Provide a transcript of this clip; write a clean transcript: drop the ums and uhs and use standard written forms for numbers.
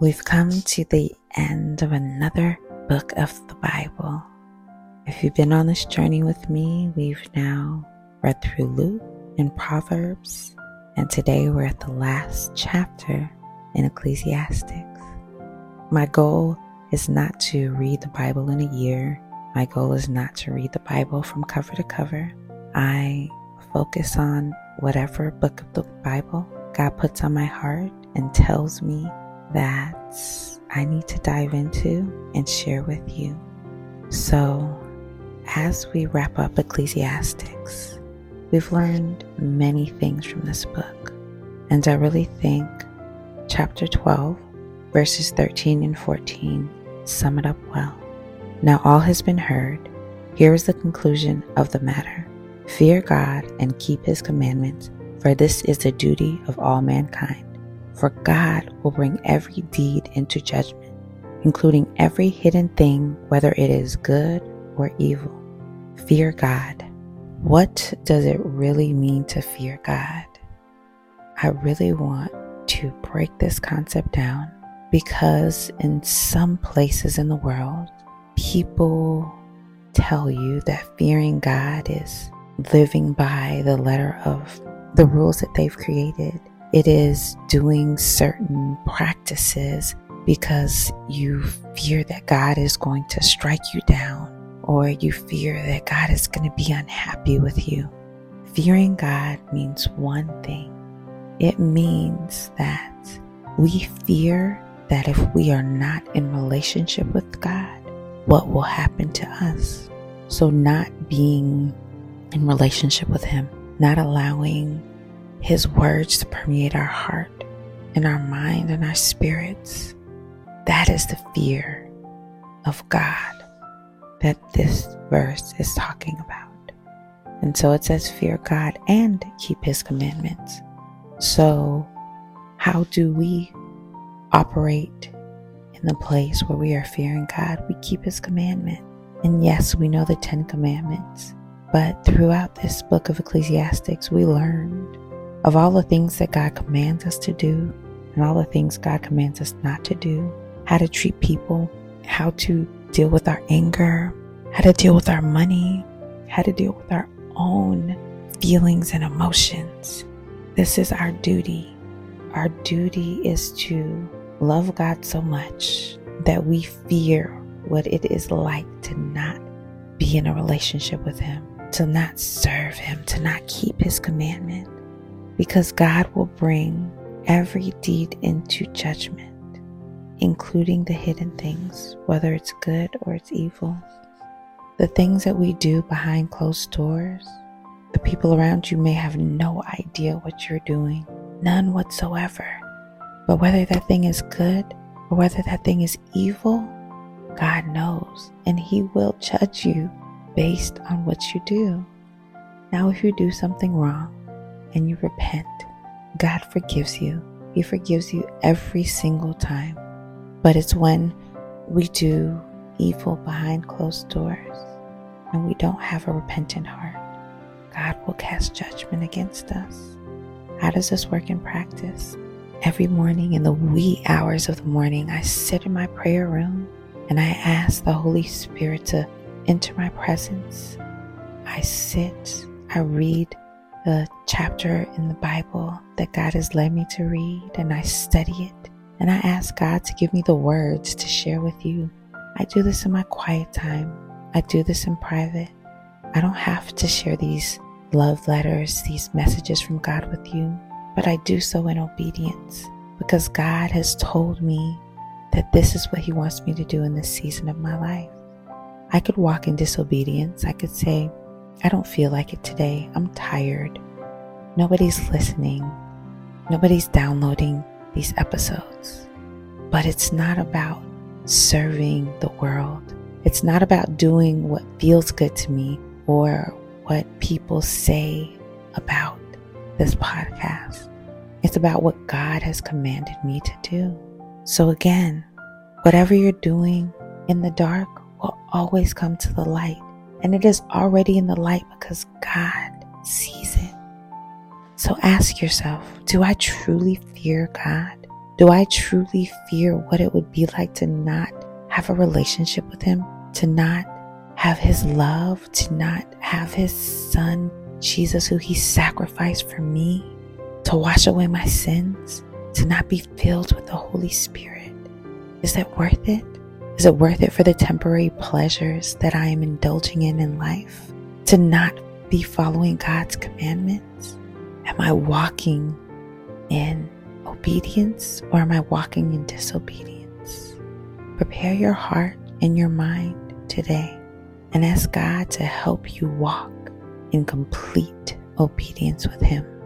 We've come to the end of another book of the Bible. If you've been on this journey with me, we've now read through Luke and Proverbs, and today we're at the last chapter in Ecclesiastes. My goal is not to read the Bible in a year. My goal is not to read the Bible from cover to cover. I focus on whatever book of the Bible God puts on my heart and tells me that I need to dive into and share with you. So, as we wrap up Ecclesiastes, we've learned many things from this book. And I really think chapter 12, verses 13 and 14 sum it up well. Now all has been heard. Here is the conclusion of the matter. Fear God and keep his commandments, for this is the duty of all mankind. For God will bring every deed into judgment, including every hidden thing, whether it is good or evil. Fear God. What does it really mean to fear God? I really want to break this concept down, because in some places in the world, people tell you that fearing God is living by the letter of the rules that they've created. It is doing certain practices because you fear that God is going to strike you down, or you fear that God is going to be unhappy with you. Fearing God means one thing. It means that we fear that if we are not in relationship with God, what will happen to us? So not being in relationship with Him, not allowing His words to permeate our heart and our mind and our spirits. That is the fear of God that this verse is talking about. And so it says, fear God and keep His commandments. So how do we operate in the place where we are fearing God? We keep His commandment. And yes, we know the 10 commandments, but throughout this book of Ecclesiastes, we learned of all the things that God commands us to do and all the things God commands us not to do, how to treat people, how to deal with our anger, how to deal with our money, how to deal with our own feelings and emotions. This is our duty. Our duty is to love God so much that we fear what it is like to not be in a relationship with Him, to not serve Him, to not keep His commandment. Because God will bring every deed into judgment, including the hidden things, whether it's good or it's evil. The things that we do behind closed doors, the people around you may have no idea what you're doing, none whatsoever. But whether that thing is good or whether that thing is evil, God knows, and He will judge you based on what you do. Now, if you do something wrong and you repent, God forgives you. He forgives you every single time. But it's when we do evil behind closed doors and we don't have a repentant heart, God will cast judgment against us. How does this work in practice? Every morning in the wee hours of the morning, I sit in my prayer room and I ask the Holy Spirit to enter my presence. I sit, I read the chapter in the Bible that God has led me to read, and I study it, and I ask God to give me the words to share with you. I do this in my quiet time. I do this in private. I don't have to share these love letters, these messages from God with you, but I do so in obedience, because God has told me that this is what He wants me to do in this season of my life. I could walk in disobedience. I could say, I don't feel like it today. I'm tired. Nobody's listening. Nobody's downloading these episodes. But it's not about serving the world. It's not about doing what feels good to me or what people say about this podcast. It's about what God has commanded me to do. So again, whatever you're doing in the dark will always come to the light. And it is already in the light because God sees it. So ask yourself, do I truly fear God? Do I truly fear what it would be like to not have a relationship with him, to not have his love, to not have his son, Jesus, who he sacrificed for me, to wash away my sins, to not be filled with the Holy Spirit? Is that worth it? Is it worth it for the temporary pleasures that I am indulging in life, to not be following God's commandments? Am I walking in obedience, or am I walking in disobedience? Prepare your heart and your mind today and ask God to help you walk in complete obedience with him.